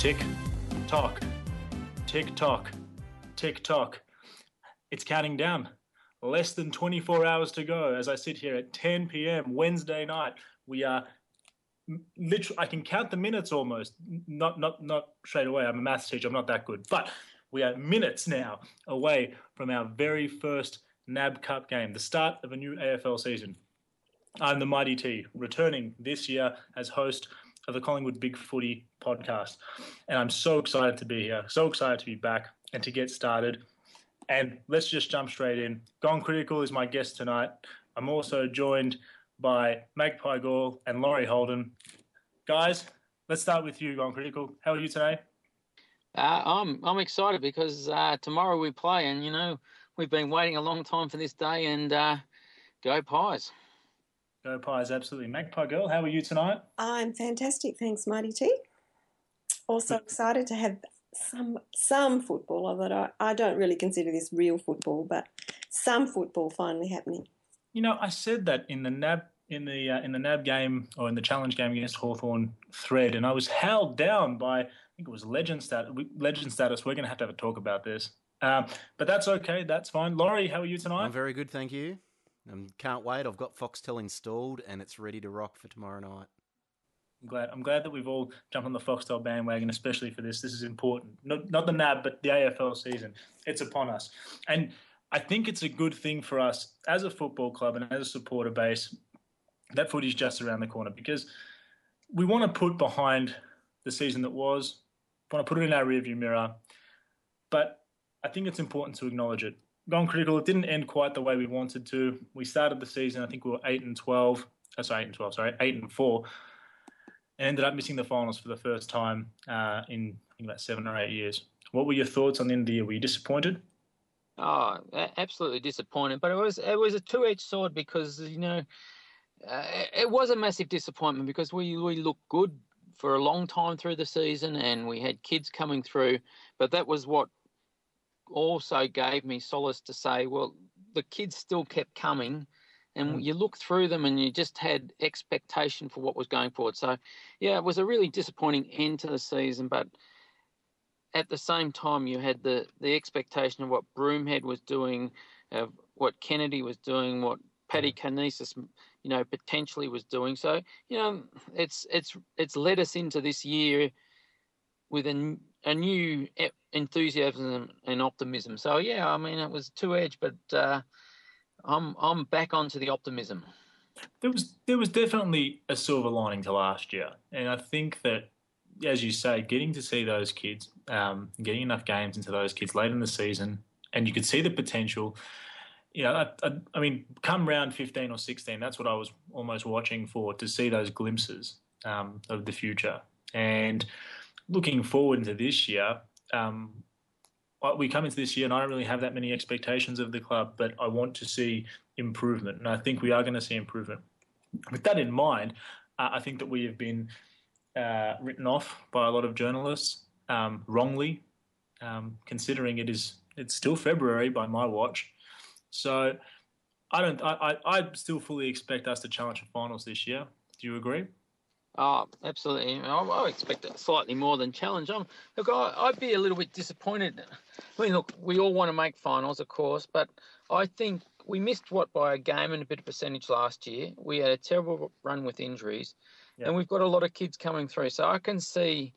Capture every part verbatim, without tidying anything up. Tick, tock, tick, tock, tick, tock. It's counting down. Less than twenty-four hours to go. As I sit here at ten p.m. Wednesday night, we are literally, I can count the minutes almost. Not, not, not straight away. I'm a maths teacher. I'm not that good. But we are minutes now away from our very first N A B Cup game, the start of a new A F L season. I'm the Mighty T, returning this year as host of the Collingwood Big Footy Podcast. And I'm so excited to be here, so excited to be back and to get started. And let's just jump straight in. Gone Critical is my guest tonight. I'm also joined by Meg Pygall and Laurie Holden. Guys, let's start with you, Gone Critical. How are you today? Uh, I'm I'm excited because uh, tomorrow we play and, you know, we've been waiting a long time for this day and uh, go Pies. Go Pies, absolutely. Magpie Girl, how are you tonight? I'm fantastic, thanks, Mighty T. Also excited to have some some football, although I, I don't really consider this real football, but some football finally happening. You know, I said that in the N A B in the uh, in the N A B game or in the challenge game against Hawthorn thread, and I was held down by, I think it was legend status. Legend status. We're going to have to have a talk about this, um, but that's okay. That's fine. Laurie, how are you tonight? I'm very good, thank you. Um, can't wait. I've got Foxtel installed and it's ready to rock for tomorrow night. I'm glad. I'm glad that we've all jumped on the Foxtel bandwagon, especially for this. This is important. Not, not the N A B, but the A F L season. It's upon us. And I think it's a good thing for us as a football club and as a supporter base that footy's just around the corner, because we want to put behind the season that was, want to put it in our rearview mirror, but I think it's important to acknowledge it. Gone Critical, it didn't end quite the way we wanted to. We started the season, I think we were eight and twelve. Oh, sorry, eight and twelve, sorry, eight and four. And ended up missing the finals for the first time uh, in, I think, about seven or eight years. What were your thoughts on the end of the year? Were you disappointed? Oh, absolutely disappointed. But it was it was a two-edged sword because, you know, uh, it was a massive disappointment because we, we looked good for a long time through the season and we had kids coming through. But that was what also gave me solace to say, well, the kids still kept coming and mm. you look through them and you just had expectation for what was going forward. So, yeah, it was a really disappointing end to the season, but at the same time you had the, the expectation of what Broomhead was doing, uh, what Kennedy was doing, what Paddy Kanesis, you know, potentially was doing. So, you know, it's it's it's led us into this year with a, a new enthusiasm and optimism. So, yeah, I mean, it was two-edged, but uh, I'm I'm back onto the optimism. There was there was definitely a silver lining to last year, and I think that, as you say, getting to see those kids, um, getting enough games into those kids late in the season, and you could see the potential. You know, I, I, I mean, come round fifteen or sixteen, that's what I was almost watching for, to see those glimpses um, of the future. And looking forward into this year, um, we come into this year and I don't really have that many expectations of the club, but I want to see improvement, and I think we are going to see improvement. With that in mind, uh, I think that we have been uh, written off by a lot of journalists, um, wrongly, um, considering it is it's still February by my watch. So I don't. I, I, I still fully expect us to challenge the finals this year. Do you agree? Oh, absolutely. I, I expect it slightly more than challenge. I'm, look, I, I'd be a little bit disappointed. I mean, look, we all want to make finals, of course, but I think we missed what by a game and a bit of percentage last year. We had a terrible run with injuries, yeah. And we've got a lot of kids coming through. So I can see.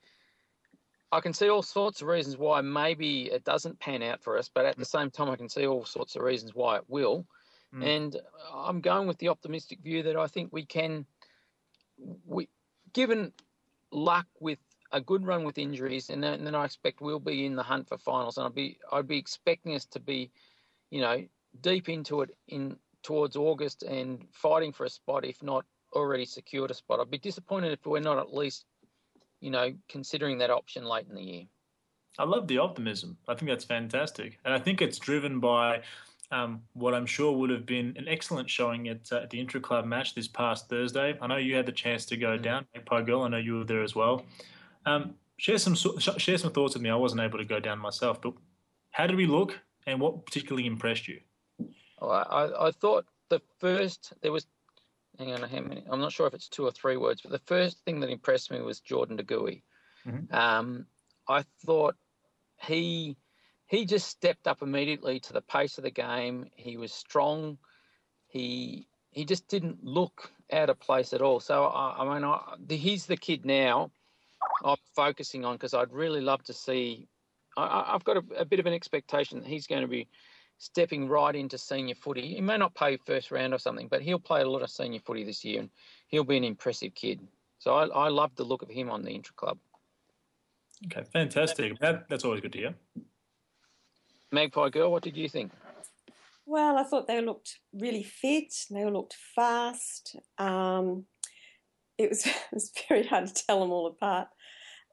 I can see all sorts of reasons why maybe it doesn't pan out for us, but at the same time, I can see all sorts of reasons why it will. Mm. And I'm going with the optimistic view that I think we can, we, given luck with a good run with injuries, and then, and then I expect we'll be in the hunt for finals. And I'd be, I'd be expecting us to be, you know, deep into it in towards August and fighting for a spot, if not already secured a spot. I'd be disappointed if we're not at least, you know, considering that option late in the year. I love the optimism. I think that's fantastic. And I think it's driven by um, what I'm sure would have been an excellent showing at, uh, at the intra-club match this past Thursday. I know you had the chance to go mm-hmm. down, Magpie Girl. I know you were there as well. Um, share some share some thoughts with me. I wasn't able to go down myself, but how did we look and what particularly impressed you? Oh, I, I thought the first, there was, hang on, how many? I'm not sure if it's two or three words, but the first thing that impressed me was Jordan De Goey. Mm-hmm. Um, I thought he he just stepped up immediately to the pace of the game. He was strong. He he just didn't look out of place at all. So, I, I mean, I, he's the kid now I'm focusing on because I'd really love to see – I've got a, a bit of an expectation that he's going to be stepping right into senior footy. He may not play first round or something, but he'll play a lot of senior footy this year and he'll be an impressive kid. So I, I love the look of him on the intra-club. Okay, fantastic. That, that's always good to hear. Magpie Girl, what did you think? Well, I thought they looked really fit. They looked fast. Um, it was it was very hard to tell them all apart,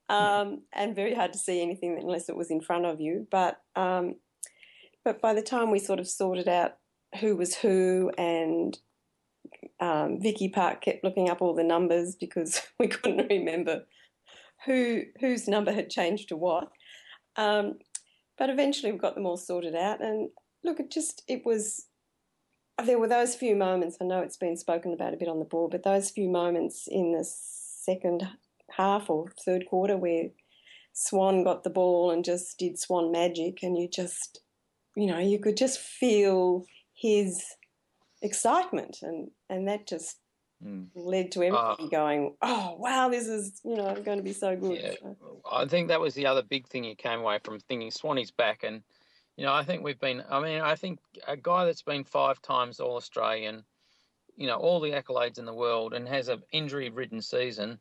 um, and very hard to see anything unless it was in front of you. But um, but by the time we sort of sorted out who was who, and um, Vicky Park kept looking up all the numbers because we couldn't remember who whose number had changed to what. Um, but eventually we got them all sorted out. And look, it just, it was, there were those few moments, I know it's been spoken about a bit on the board, but those few moments in the second half or third quarter where Swan got the ball and just did Swan magic, and you just, you know, you could just feel his excitement, and, and that just mm. led to everybody uh, going, oh, wow, this is, you know, going to be so good. Yeah, so. I think that was the other big thing you came away from thinking, Swanee's back, and you know, I think we've been, I mean, I think a guy that's been five times All-Australian, you know, all the accolades in the world and has an injury-ridden season,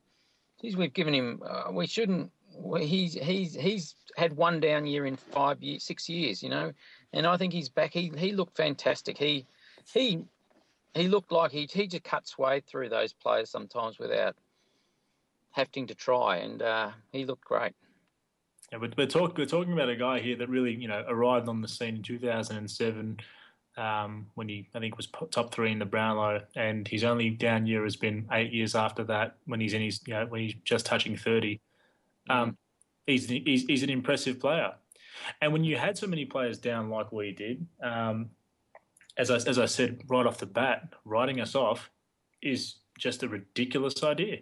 geez, we've given him, uh, we shouldn't, we, he's, he's, he's had one down year in five years, six years, you know, and I think he's back. He he looked fantastic. He he he looked like he, he just cuts way through those players sometimes without having to try, and uh, he looked great. Yeah, we're, we're, talk, we're talking about a guy here that really, you know, arrived on the scene in two thousand seven um, when he, I think, was top three in the Brownlow, and his only down year has been eight years after that when he's in his, you know, when he's just touching thirty. Um, he's, he's he's an impressive player, and when you had so many players down like we did, um, as I as I said right off the bat, writing us off is just a ridiculous idea.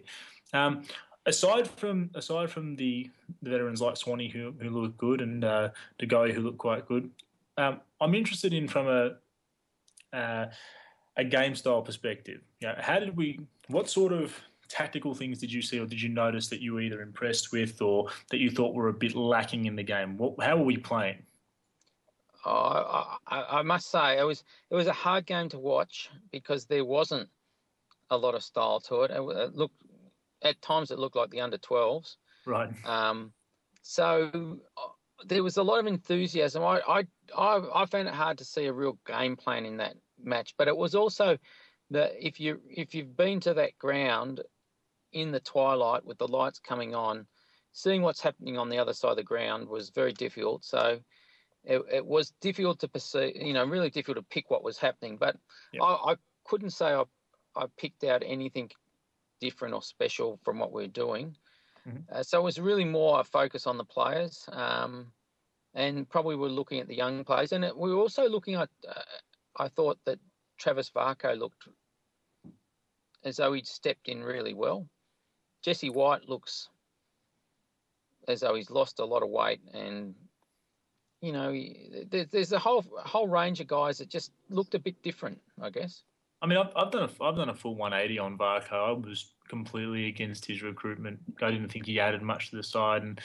Um, Aside from aside from the, the veterans like Swanee who who look good and uh, De Goey who look quite good, um, I'm interested in from a uh, a game style perspective. You know, how did we? What sort of tactical things did you see or did you notice that you were either impressed with or that you thought were a bit lacking in the game? What, how were we playing? Oh, I, I must say it was it was a hard game to watch because there wasn't a lot of style to it. It looked. At times it looked like the under twelves. Right. Um, so there was a lot of enthusiasm. I, I I I found it hard to see a real game plan in that match, but it was also that if you if you've been to that ground in the twilight with the lights coming on, seeing what's happening on the other side of the ground was very difficult. So it, it was difficult to perceive, you know, really difficult to pick what was happening. But yep. I, I couldn't say I I picked out anything different or special from what we're doing. Mm-hmm. Uh, so it was really more a focus on the players um, and probably we're looking at the young players. And it, we were also looking at, uh, I thought that Travis Varcoe looked as though he'd stepped in really well. Jesse White looks as though he's lost a lot of weight and, you know, he, there, there's a whole whole range of guys that just looked a bit different, I guess. I mean, I've, I've done a I've done a full one eighty on Varcoe. I was completely against his recruitment. I didn't think he added much to the side, and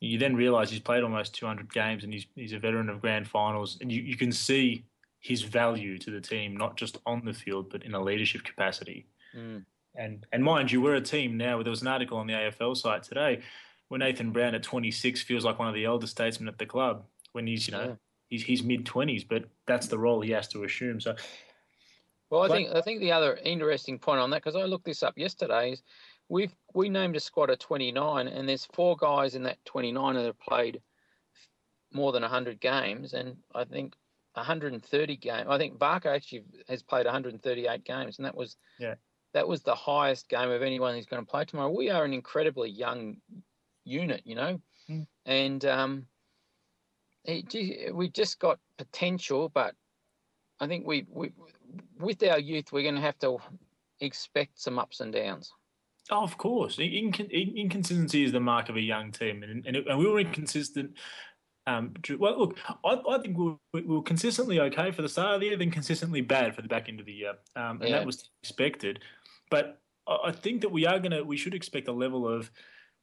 you then realise he's played almost two hundred games, and he's he's a veteran of grand finals, and you, you can see his value to the team, not just on the field, but in a leadership capacity. Mm. And and mind you, we're a team now. There was an article on the A F L site today where Nathan Brown at twenty-six feels like one of the elder statesmen at the club when he's you know yeah. he's he's mid twenties, but that's the role he has to assume. So. Well, I think I think the other interesting point on that, because I looked this up yesterday, is we've we named a squad of twenty-nine, and there's four guys in that twenty-nine that have played more than one hundred games, and I think one hundred thirty games. I think Barker actually has played one hundred thirty-eight games, and that was yeah. that was the highest game of anyone who's going to play tomorrow. We are an incredibly young unit, you know, mm. and um, it, we just got potential, but I think we we. with our youth, we're going to have to expect some ups and downs. Oh, of course. Incon- inconsistency is the mark of a young team, and and, it, and we were inconsistent. Um, well, look, I, I think we were, we were consistently okay for the start of the year, then consistently bad for the back end of the year, um, and yeah. that was expected. But I think that we are going to, we should expect a level of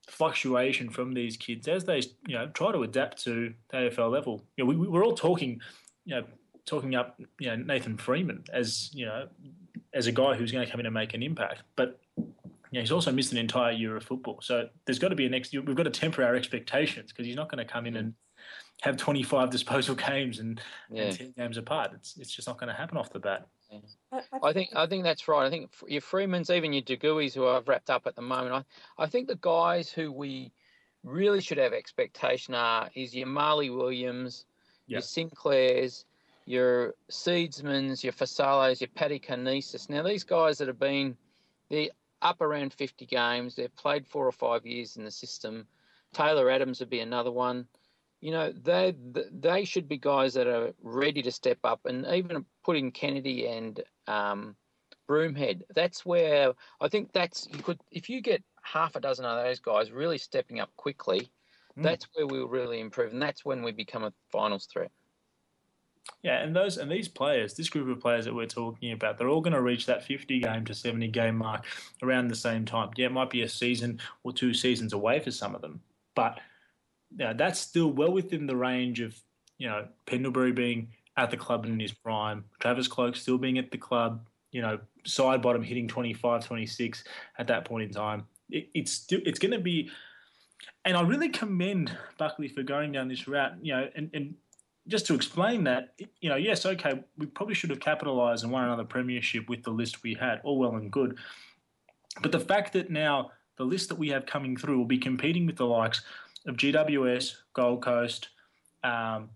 fluctuation from these kids as they, you know, try to adapt to the A F L level. You know, we, we're all talking, you know, talking up, you know, Nathan Freeman as, you know, as a guy who's going to come in and make an impact, but. Yeah, he's also missed an entire year of football. So there's got to be an ex- we've got to temper our expectations because he's not going to come in and have twenty-five disposal games and, yeah. and ten games apart. It's it's just not going to happen off the bat. Yeah. I think I think that's right. I think your Freemans, even your De Goeys, who I've wrapped up at the moment, I, I think the guys who we really should have expectation are is your Marley Williams, yeah. your Sinclairs, your Seedsmans, your Fasales, your Paddy Kanesis. Now, these guys that have been the up around fifty games. They've played four or five years in the system. Taylor Adams would be another one. You know, they they should be guys that are ready to step up, and even putting Kennedy and um, Broomhead. That's where I think that's you could if you get half a dozen of those guys really stepping up quickly, mm. that's where we'll really improve, and that's when we become a finals threat. Yeah, and those and these players, this group of players that we're talking about, they're all going to reach that fifty-game to seventy-game mark around the same time. Yeah, it might be a season or two seasons away for some of them, but you know, that's still well within the range of, you know, Pendlebury being at the club in his prime, Travis Cloak still being at the club, you know, side bottom hitting twenty-five, twenty-six at that point in time. It, it's still, it's going to be – and I really commend Buckley for going down this route, you know, and, and – just to explain that, you know, yes, okay, we probably should have capitalised and won another premiership with the list we had, all well and good. But the fact that now the list that we have coming through will be competing with the likes of G W S, Gold Coast, um,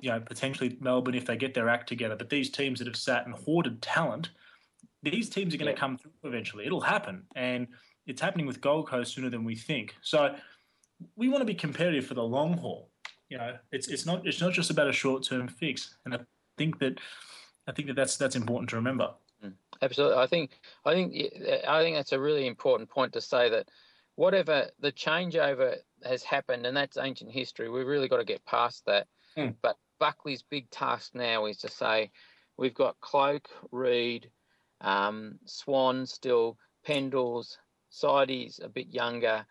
you know, potentially Melbourne if they get their act together. But these teams that have sat and hoarded talent, these teams are going to come through eventually. It'll happen, and it's happening with Gold Coast sooner than we think. So we want to be competitive for the long haul. You know, it's it's not it's not just about a short-term fix, and I think that I think that that's that's important to remember. Absolutely, I think I think I think that's a really important point to say that whatever the changeover has happened, and that's ancient history. We've really got to get past that. Mm. But Buckley's big task now is to say we've got Cloak, Reed, um, Swan still, Pendles, Sidey's a bit younger.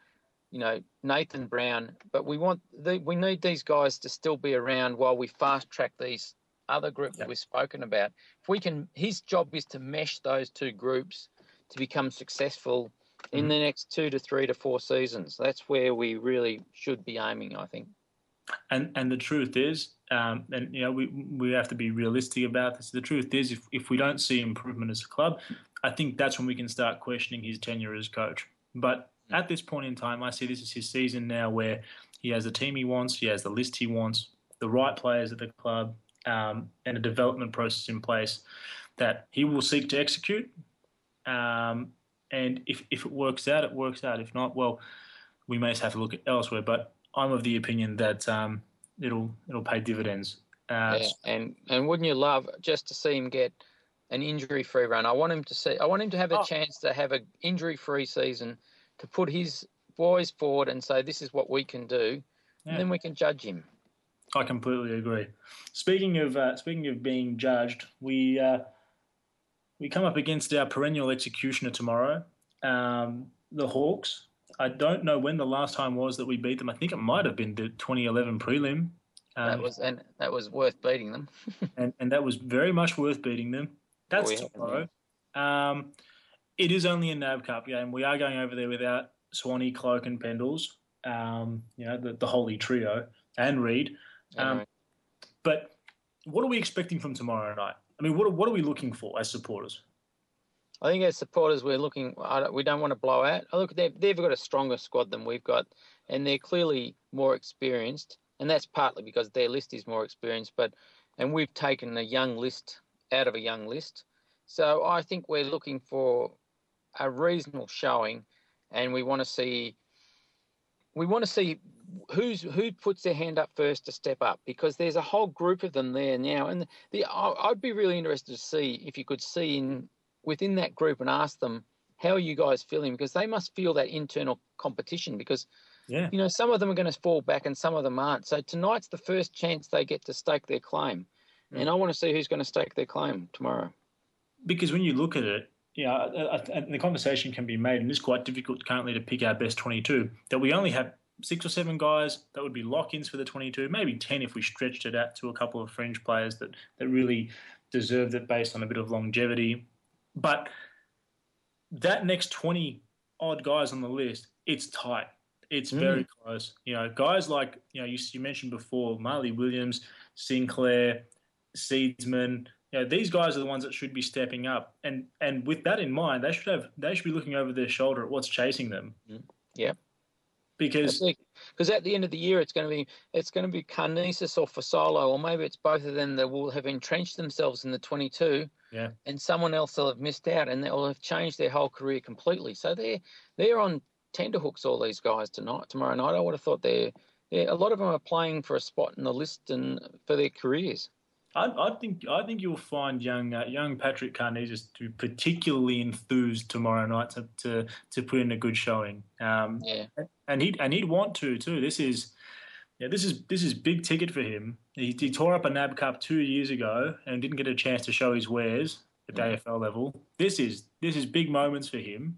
You know, Nathan Brown, but we want the, we need these guys to still be around while we fast track these other groups yeah. that we've spoken about. If we can, his job is to mesh those two groups to become successful mm. in the next two to three to four seasons. That's where we really should be aiming, I think. And and the truth is, um, and you know, we we have to be realistic about this. The truth is, if if we don't see improvement as a club, I think that's when we can start questioning his tenure as coach. But at this point in time, I see this is his season now where he has the team he wants, he has the list he wants, the right players at the club, um, and a development process in place that he will seek to execute. Um, and if, if it works out, it works out. If not, well, we may have to look at elsewhere. But I'm of the opinion that um, it'll it'll pay dividends. Uh, yeah, and and wouldn't you love just to see him get an injury-free run? I want him to see. I want him to have a oh. chance to have an injury-free season, to put his boys forward and say, this is what we can do, yeah. and then we can judge him. I completely agree. Speaking of uh, speaking of being judged, we uh, we come up against our perennial executioner tomorrow, um, the Hawks. I don't know when the last time was that we beat them. I think it might have been the twenty eleven prelim. Um, that was and that was worth beating them. and, and that was very much worth beating them. That's oh, tomorrow. Um It is only a N A B Cup game. We are going over there without Swanee, Cloak and Pendles, um, you know, the, the holy trio, and Reed. Um, right. But what are we expecting from tomorrow night? I mean, what, what are we looking for as supporters? I think as supporters we're looking I don't, we don't want to blow out. Oh, look, they've, they've got a stronger squad than we've got, and they're clearly more experienced, and that's partly because their list is more experienced. But and we've taken a young list out of a young list. So I think we're looking for a reasonable showing, and we want to see we want to see who's who puts their hand up first to step up, because there's a whole group of them there now, and the I'd be really interested to see if you could see in within that group and ask them how are you guys feeling? Because they must feel that internal competition because, yeah. you know, some of them are going to fall back and some of them aren't. So tonight's the first chance they get to stake their claim. Mm. And I want to see who's going to stake their claim tomorrow. Because when you look at it, yeah, you know, and the conversation can be made, and it's quite difficult currently to pick our best twenty-two, that we only have six or seven guys that would be lock-ins for the twenty-two, maybe ten if we stretched it out to a couple of fringe players that, that really deserved it based on a bit of longevity. But that next twenty-odd guys on the list, it's tight. It's mm. very close. You know, guys like, you know, you, you mentioned before, Marley Williams, Sinclair, Seedsman, you know, these guys are the ones that should be stepping up, and and with that in mind, they should have they should be looking over their shoulder at what's chasing them. Yeah, because because at the end of the year, it's going to be it's going to be Kanesis or Fasalo, or maybe it's both of them that will have entrenched themselves in the twenty-two. Yeah, and someone else will have missed out, and they'll have changed their whole career completely. So they're they're on tenterhooks, all these guys tonight, tomorrow night. I would have thought they're, they're a lot of them are playing for a spot in the list and for their careers. I, I think I think you'll find young uh, young Patrick Kanesis to particularly enthused tomorrow night to to, to put in a good showing. Um, yeah, and he and he'd want to too. This is yeah, this is this is big ticket for him. He, he tore up a N A B Cup two years ago and didn't get a chance to show his wares at the yeah. A F L level. This is this is big moments for him.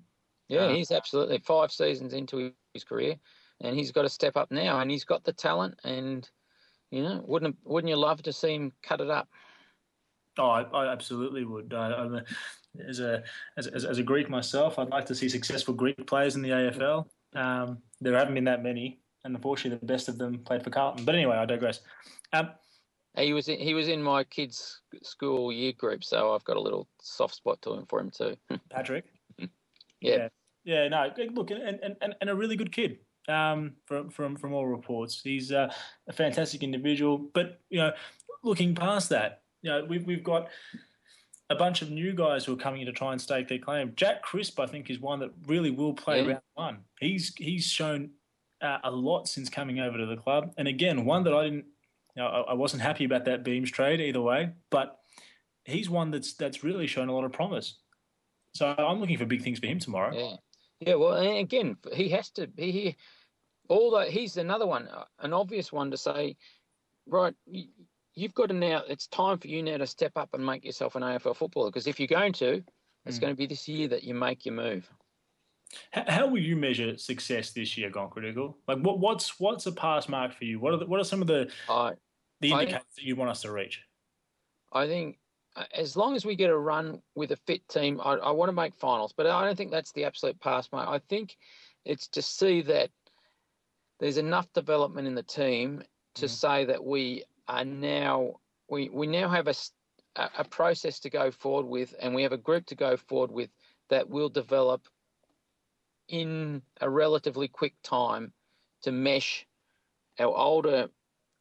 Yeah, um, he's absolutely five seasons into his career, and he's got to step up now. And he's got the talent and. You know, wouldn't wouldn't you love to see him cut it up? Oh, I, I absolutely would. I, I, as a as, as a Greek myself, I'd like to see successful Greek players in the A F L. Um, there haven't been that many, and unfortunately, the best of them played for Carlton. But anyway, I digress. Um, he was in, he was in my kids' school year group, so I've got a little soft spot to him for him too. Patrick, yeah. yeah, yeah, no, look, and and and a really good kid. Um, from from from all reports, he's uh, a fantastic individual. But you know, looking past that, you know, we've we've got a bunch of new guys who are coming in to try and stake their claim. Jack Crisp, I think, is one that really will play yeah. round one. He's he's shown uh, a lot since coming over to the club, and again, one that I didn't, you know, I, I wasn't happy about that Beams trade either way. But he's one that's that's really shown a lot of promise. So I'm looking for big things for him tomorrow. Yeah. Yeah, well, and again, he has to be here. Although he's another one, an obvious one to say, right, you've got to now, it's time for you now to step up and make yourself an A F L footballer, because if you're going to, it's mm. going to be this year that you make your move. How, how will you measure success this year, Gone Critical? Like, what, what's what's a pass mark for you? What are the, what are some of the I, the indicators I, that you want us to reach? I think... As long as we get a run with a fit team, I, I want to make finals, but I don't think that's the absolute pass mark. I think it's to see that there's enough development in the team to mm. say that we are now we we now have a, a process to go forward with, and we have a group to go forward with that will develop in a relatively quick time to mesh our older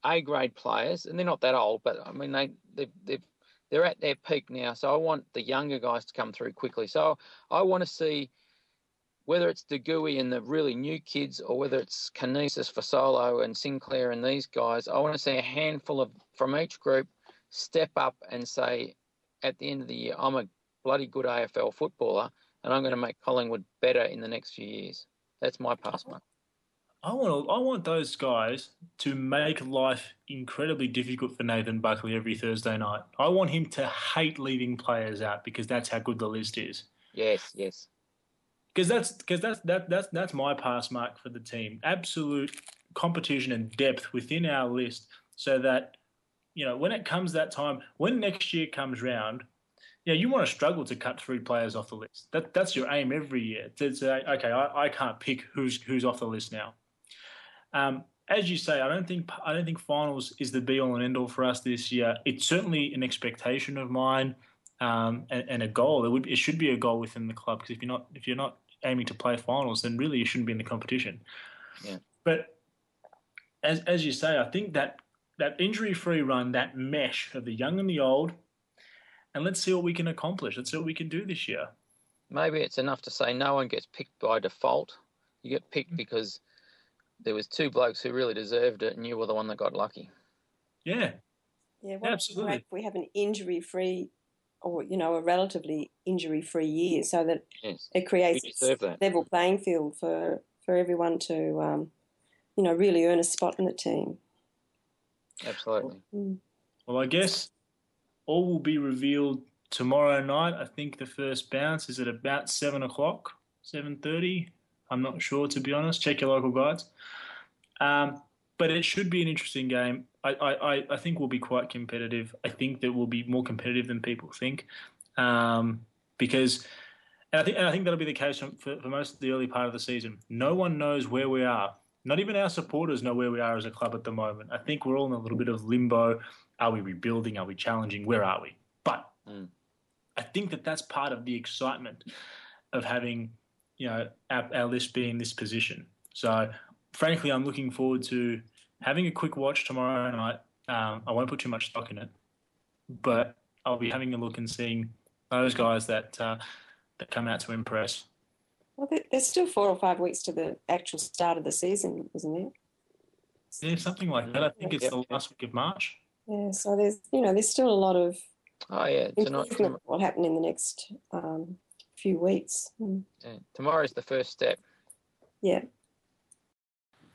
A-grade players, and they're not that old, but I mean they they've, they've They're at their peak now, so I want the younger guys to come through quickly. So I want to see whether it's De Goey and the really new kids or whether it's Kanesis, Fasolo and Sinclair and these guys, I want to see a handful of from each group step up and say, at the end of the year, I'm a bloody good A F L footballer and I'm going to make Collingwood better in the next few years. That's my pass mark. I want I want those guys to make life incredibly difficult for Nathan Buckley every Thursday night. I want him to hate leaving players out because that's how good the list is. Yes, yes. Because that's because that's that that's that's my pass mark for the team. Absolute competition and depth within our list, so that you know when it comes that time, when next year comes round. Yeah, you want to struggle to cut three players off the list. That that's your aim every year. To say, okay, I, I can't pick who's who's off the list now. Um, as you say, I don't think I don't think finals is the be-all and end-all for us this year. It's certainly an expectation of mine um, and, and a goal. It would it should be a goal within the club, because if you're not if you're not aiming to play finals, then really you shouldn't be in the competition. Yeah. But as as you say, I think that that injury-free run, that mesh of the young and the old, and let's see what we can accomplish. Let's see what we can do this year. Maybe it's enough to say no one gets picked by default. You get picked because there was two blokes who really deserved it, and you were the one that got lucky. Yeah, yeah, well, absolutely. If we have an injury-free or, you know, a relatively injury-free year, so that yes. it creates a level playing field for, for everyone to, um, you know, really earn a spot in the team. Absolutely. Mm. Well, I guess all will be revealed tomorrow night. I think the first bounce is at about seven o'clock, seven thirty. I'm not sure, to be honest. Check your local guides. Um, but it should be an interesting game. I, I, I think we'll be quite competitive. I think that we'll be more competitive than people think, um, because, and I think and I think that'll be the case for, for most of the early part of the season. No one knows where we are. Not even our supporters know where we are as a club at the moment. I think we're all in a little bit of limbo. Are we rebuilding? Are we challenging? Where are we? But mm. I think that that's part of the excitement of having, you know, our, our list be in this position. So, frankly, I'm looking forward to having a quick watch tomorrow night. um, I won't put too much stock in it, but I'll be having a look and seeing those guys that uh, that come out to impress. Well, there's still four or five weeks to the actual start of the season, isn't it? Yeah, something like that. I think it's yep. the last week of March. Yeah, so there's you know there's still a lot of oh yeah improvement what happened in the next um, few weeks. Mm. Yeah. Tomorrow's the first step. Yeah.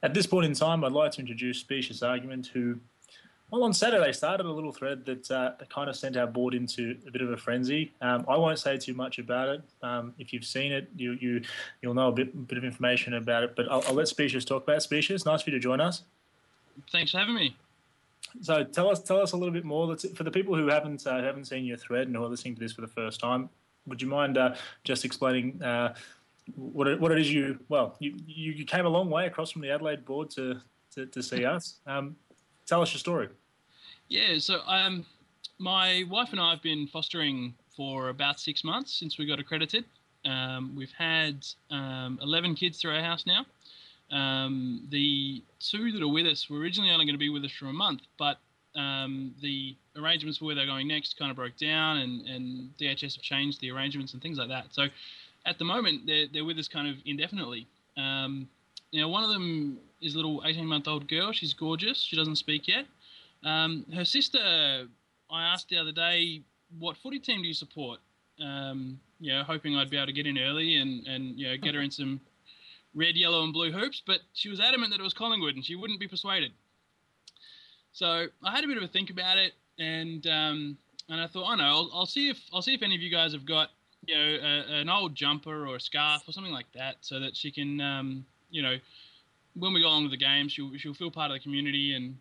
At this point in time, I'd like to introduce Specious Argument, who, well, on Saturday started a little thread that, uh, that kind of sent our board into a bit of a frenzy. Um, I won't say too much about it. Um, if you've seen it, you, you, you'll know a bit, bit of information about it. But I'll, I'll let Specious talk about it. Specious, nice for you to join us. Thanks for having me. So tell us tell us a little bit more. Let's, for the people who haven't uh, haven't seen your thread and who are listening to this for the first time, would you mind uh, just explaining uh, What it, what it is you well you, you came a long way across from the Adelaide board to to, to see us. Um, tell us your story. Yeah, so um, my wife and I have been fostering for about six months since we got accredited. Um, we've had um, eleven kids through our house now. Um, the two that are with us were originally only going to be with us for a month, but um, the arrangements for where they're going next kind of broke down, and and D H S have changed the arrangements and things like that. So. At the moment, they're, they're with us kind of indefinitely. Um, now, one of them is a little eighteen-month-old girl. She's gorgeous. She doesn't speak yet. Um, her sister, I asked the other day, what footy team do you support? Um, you know, hoping I'd be able to get in early and, and, you know, get her in some red, yellow and blue hoops. But she was adamant that it was Collingwood and she wouldn't be persuaded. So I had a bit of a think about it, and um, and I thought, I know, I'll, I'll see if I'll see if any of you guys have got, you know, a, an old jumper or a scarf or something like that, so that she can, um, you know, when we go along with the game, she'll she'll feel part of the community and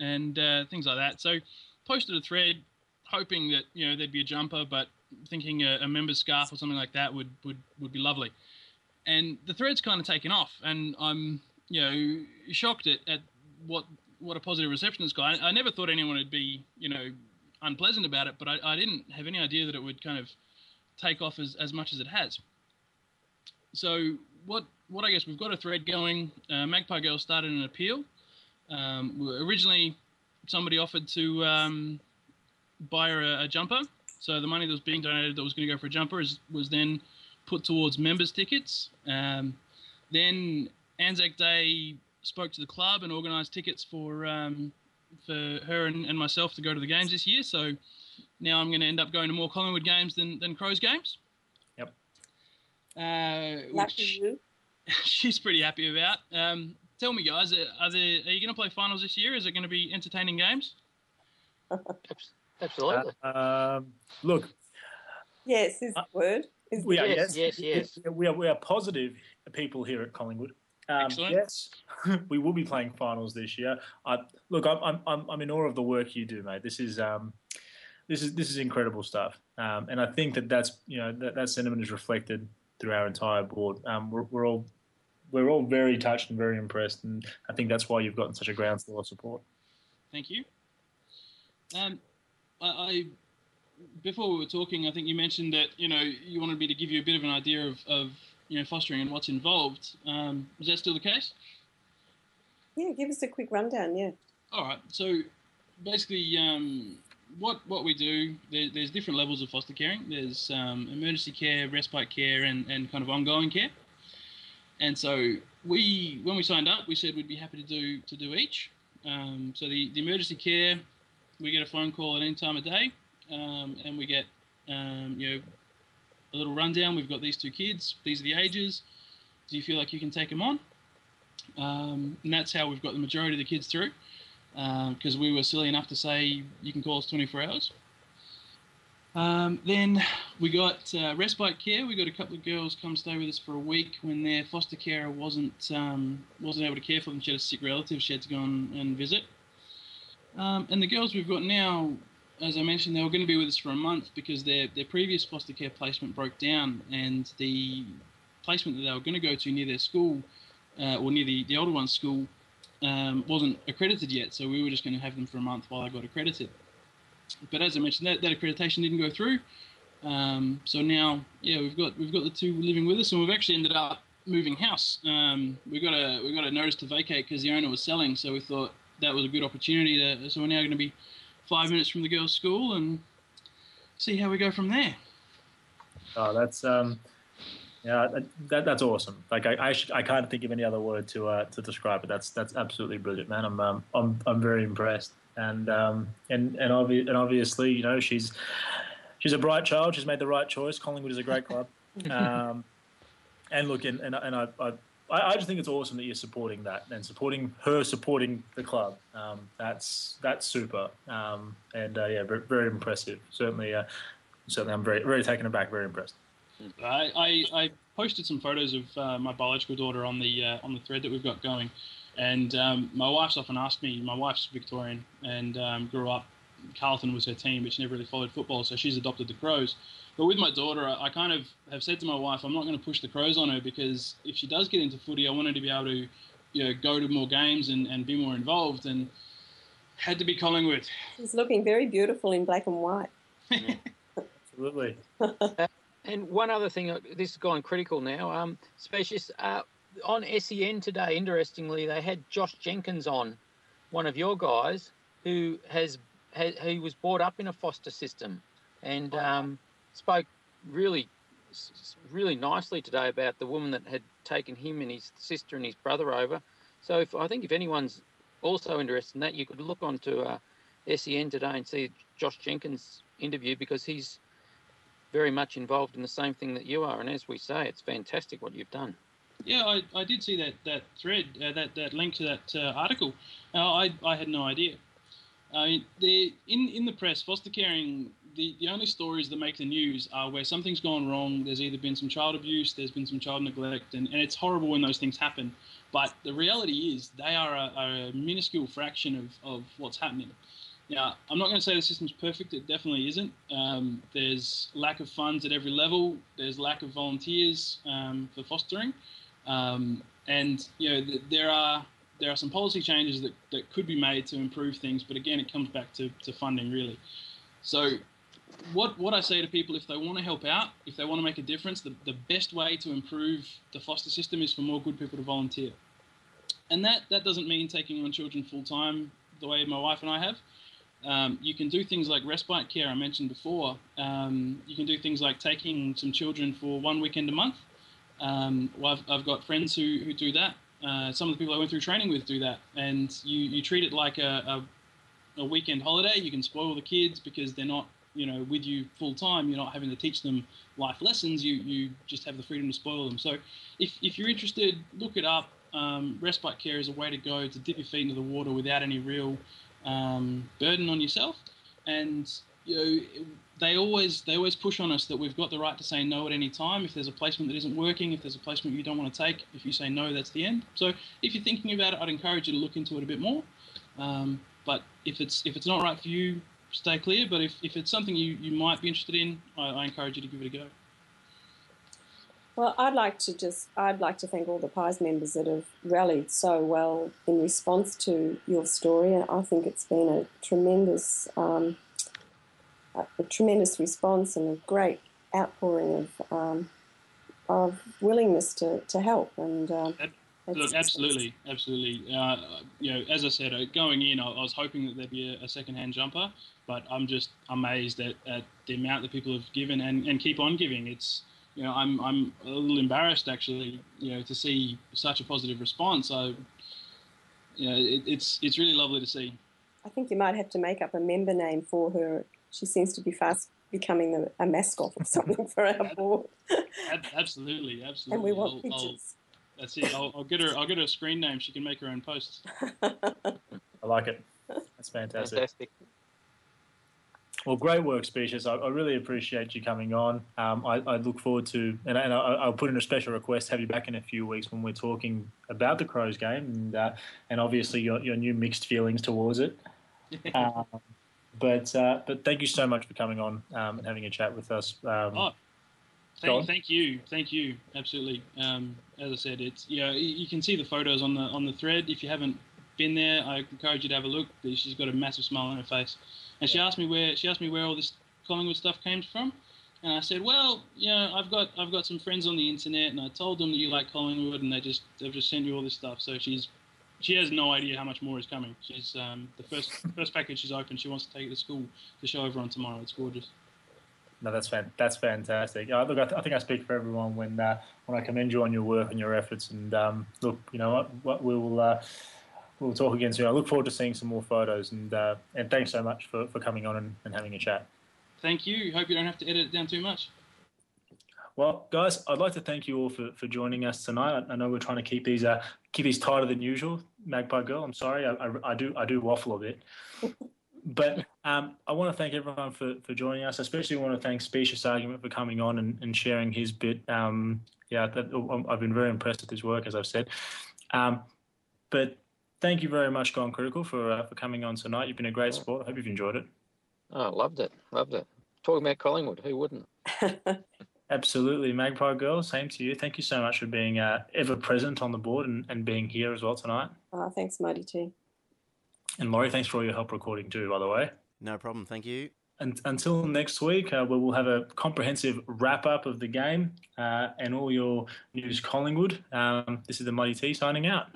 and uh, things like that. So, posted a thread, hoping that you know there'd be a jumper, but thinking a, a member's scarf or something like that would, would, would be lovely. And the thread's kind of taken off, and I'm you know shocked at, at what what a positive reception it's got. I, I never thought anyone would be you know unpleasant about it, but I, I didn't have any idea that it would kind of take off as, as much as it has. So what what I guess we've got a thread going. Uh, Magpie Girl started an appeal. Um, originally, somebody offered to um, buy her a, a jumper. So the money that was being donated that was going to go for a jumper is, was then put towards members' tickets. Um, then Anzac Day spoke to the club and organised tickets for um, for her and, and myself to go to the games this year. So now I'm going to end up going to more Collingwood games than, than Crows games. Yep. Uh, Lucky you. She's pretty happy about. Um, tell me, guys, are, there, are you going to play finals this year? Is it going to be entertaining games? Absolutely. Uh, um, look. Yes, is the word. Is we are, yes, yes, yes. We are, we are positive people here at Collingwood. Um, Excellent. Yes, we will be playing finals this year. I, look, I'm I'm I'm in awe of the work you do, mate. This is um, this is this is incredible stuff. Um, and I think that that's you know that, that sentiment is reflected through our entire board. Um, we're, we're all we're all very touched and very impressed, and I think that's why you've gotten such a groundswell of support. Thank you. Um, I, I before we were talking, I think you mentioned that you know you wanted me to give you a bit of an idea of. of you know, fostering and what's involved. Um, is that still the case? Yeah, give us a quick rundown, yeah. All right. So basically um, what what we do, there, there's different levels of foster caring. There's um, emergency care, respite care, and, and kind of ongoing care. And so we, when we signed up, we said we'd be happy to do to do each. Um, so the, the emergency care, we get a phone call at any time of day. um, and we get um, you know, a little rundown. We've got these two kids. These are the ages. Do you feel like you can take them on? Um, and that's how we've got the majority of the kids through, because um, we were silly enough to say you can call us twenty-four hours. Um, then we got uh, respite care. We got a couple of girls come stay with us for a week when their foster carer wasn't um, wasn't able to care for them. She had a sick relative. She had to go on and visit. Um, and the girls we've got now, as I mentioned, they were going to be with us for a month because their their previous foster care placement broke down, and the placement that they were going to go to near their school, uh, or near the, the older one's school, um, wasn't accredited yet. So we were just going to have them for a month while they got accredited. But as I mentioned, that, that accreditation didn't go through. Um, so now, yeah, we've got we've got the two living with us, and we've actually ended up moving house. Um, we got a we got a notice to vacate because the owner was selling. So we thought that was a good opportunity. To, so we're now going to be five minutes from the girls' school and see how we go from there. Oh, that's um, yeah, that, that's awesome. Like I I, should, I can't think of any other word to uh, to describe it. That's that's absolutely brilliant, man. I'm um, I'm I'm very impressed. And um, and and, obvi- and obviously, you know, she's she's a bright child. She's made the right choice. Collingwood is a great club. Um, and look, and and, and I, I I just think it's awesome that you're supporting that and supporting her, supporting the club. Um, that's that's super. Um, and uh, yeah, very, very impressive. Certainly, uh, certainly, I'm very very taken aback. Very impressed. I I, I posted some photos of uh, my biological daughter on the uh, on the thread that we've got going. And um, my wife's often asked me, my wife's Victorian and um, grew up, Carlton was her team, but she never really followed football, so she's adopted the Crows. But with my daughter, I, I kind of have said to my wife, I'm not going to push the Crows on her because if she does get into footy, I want her to be able to, you know, go to more games and, and be more involved, and had to be Collingwood. She's looking very beautiful in black and white. Yeah, absolutely. uh, and one other thing, this has gone critical now, um, Specious... Uh, on S E N today, interestingly, they had Josh Jenkins on, one of your guys, who has, has who was brought up in a foster system, and um, spoke really, really nicely today about the woman that had taken him and his sister and his brother over. So if, I think if anyone's also interested in that, you could look onto uh, S E N today and see Josh Jenkins' interview, because he's very much involved in the same thing that you are. And as we say, it's fantastic what you've done. Yeah, I, I did see that, that thread, uh, that, that link to that uh, article. Uh, I I had no idea. I mean, in, in the press, foster caring, the, the only stories that make the news are where something's gone wrong, there's either been some child abuse, there's been some child neglect, and, and it's horrible when those things happen. But the reality is they are a, are a minuscule fraction of, of what's happening. Now, I'm not going to say the system's perfect. It definitely isn't. Um, there's lack of funds at every level. There's lack of volunteers um, for fostering. Um, and, you know, th- there are there are some policy changes that, that could be made to improve things. But, again, it comes back to, to funding, really. So what what I say to people, if they want to help out, if they want to make a difference, the, the best way to improve the foster system is for more good people to volunteer. And that, that doesn't mean taking on children full-time the way my wife and I have. Um, you can do things like respite care, I mentioned before. Um, you can do things like taking some children for one weekend a month. Um, well, I've, I've got friends who, who do that. Uh, some of the people I went through training with do that. And you, you treat it like a, a, a weekend holiday. You can spoil the kids because they're not, you know, with you full time. You're not having to teach them life lessons. You, you just have the freedom to spoil them. So if, if you're interested, look it up. Um, respite care is a way to go to dip your feet into the water without any real um, burden on yourself. And, you know, they always they always push on us that we've got the right to say no at any time. If there's a placement that isn't working, if there's a placement you don't want to take, if you say no, that's the end. So if you're thinking about it, I'd encourage you to look into it a bit more. Um, but if it's if it's not right for you, stay clear. But if, if it's something you, you might be interested in, I, I encourage you to give it a go. Well, I'd like to just I'd like to thank all the Pies members that have rallied so well in response to your story, and I think it's been a tremendous um, a tremendous response and a great outpouring of um, of willingness to, to help. And um, look, absolutely, absolutely. Uh, you know, as I said, uh, going in, I, I was hoping that there'd be a, a second-hand jumper, but I'm just amazed at, at the amount that people have given and, and keep on giving. It's You know, I'm I'm a little embarrassed actually. You know, to see such a positive response. I, you know, it, it's it's really lovely to see. I think you might have to make up a member name for her she seems to be fast becoming the, a mascot or something for our board. Absolutely, absolutely. And we want I'll, pictures. I'll, that's it. I'll, I'll get her. I'll get her a screen name. She can make her own posts. I like it. That's fantastic. Fantastic. Well, great work, Species. I, I really appreciate you coming on. Um, I, I look forward to, and, and I, I'll put in a special request, have you back in a few weeks when we're talking about the Crows game and uh, and obviously your, your new mixed feelings towards it. um, but uh, but thank you so much for coming on um, and having a chat with us. Um, oh, thank, thank you, thank you, absolutely. Um, as I said, it's you know, you can see the photos on the on the thread. If you haven't been there, I encourage you to have a look. She's got a massive smile on her face. And she asked me where she asked me where all this Collingwood stuff came from, and I said, well, you know, I've got I've got some friends on the internet, and I told them that you like Collingwood, and they just they've just sent you all this stuff. So she's she has no idea how much more is coming. She's um, the first first package she's opened. She wants to take it to school to show everyone tomorrow. It's gorgeous. No, that's fan- that's fantastic. Uh, look, I, th- I think I speak for everyone when uh, when I commend you on your work and your efforts. And um, look, you know what, what we will. Uh, We'll talk again soon. I look forward to seeing some more photos, and uh, and thanks so much for, for coming on and, and having a chat. Thank you. Hope you don't have to edit it down too much. Well, guys, I'd like to thank you all for, for joining us tonight. I, I know we're trying to keep these uh, keep these tighter than usual. Magpie Girl, I'm sorry, I, I, I do I do waffle a bit, but um, I want to thank everyone for, for joining us. I especially want to thank Specious Argument for coming on and, and sharing his bit. Um, yeah, that, I've been very impressed with his work, as I've said, um, but. Thank you very much, Gone Critical, for uh, for coming on tonight. You've been a great support. I hope you've enjoyed it. Oh, loved it. Loved it. Talking about Collingwood, who wouldn't? Absolutely. Magpie Girl, same to you. Thank you so much for being uh, ever present on the board and, and being here as well tonight. Oh, thanks, Mighty T. And Laurie, thanks for all your help recording too, by the way. No problem. Thank you. And until next week, uh, where we'll have a comprehensive wrap-up of the game uh, and all your news Collingwood. Um, this is the Mighty T signing out.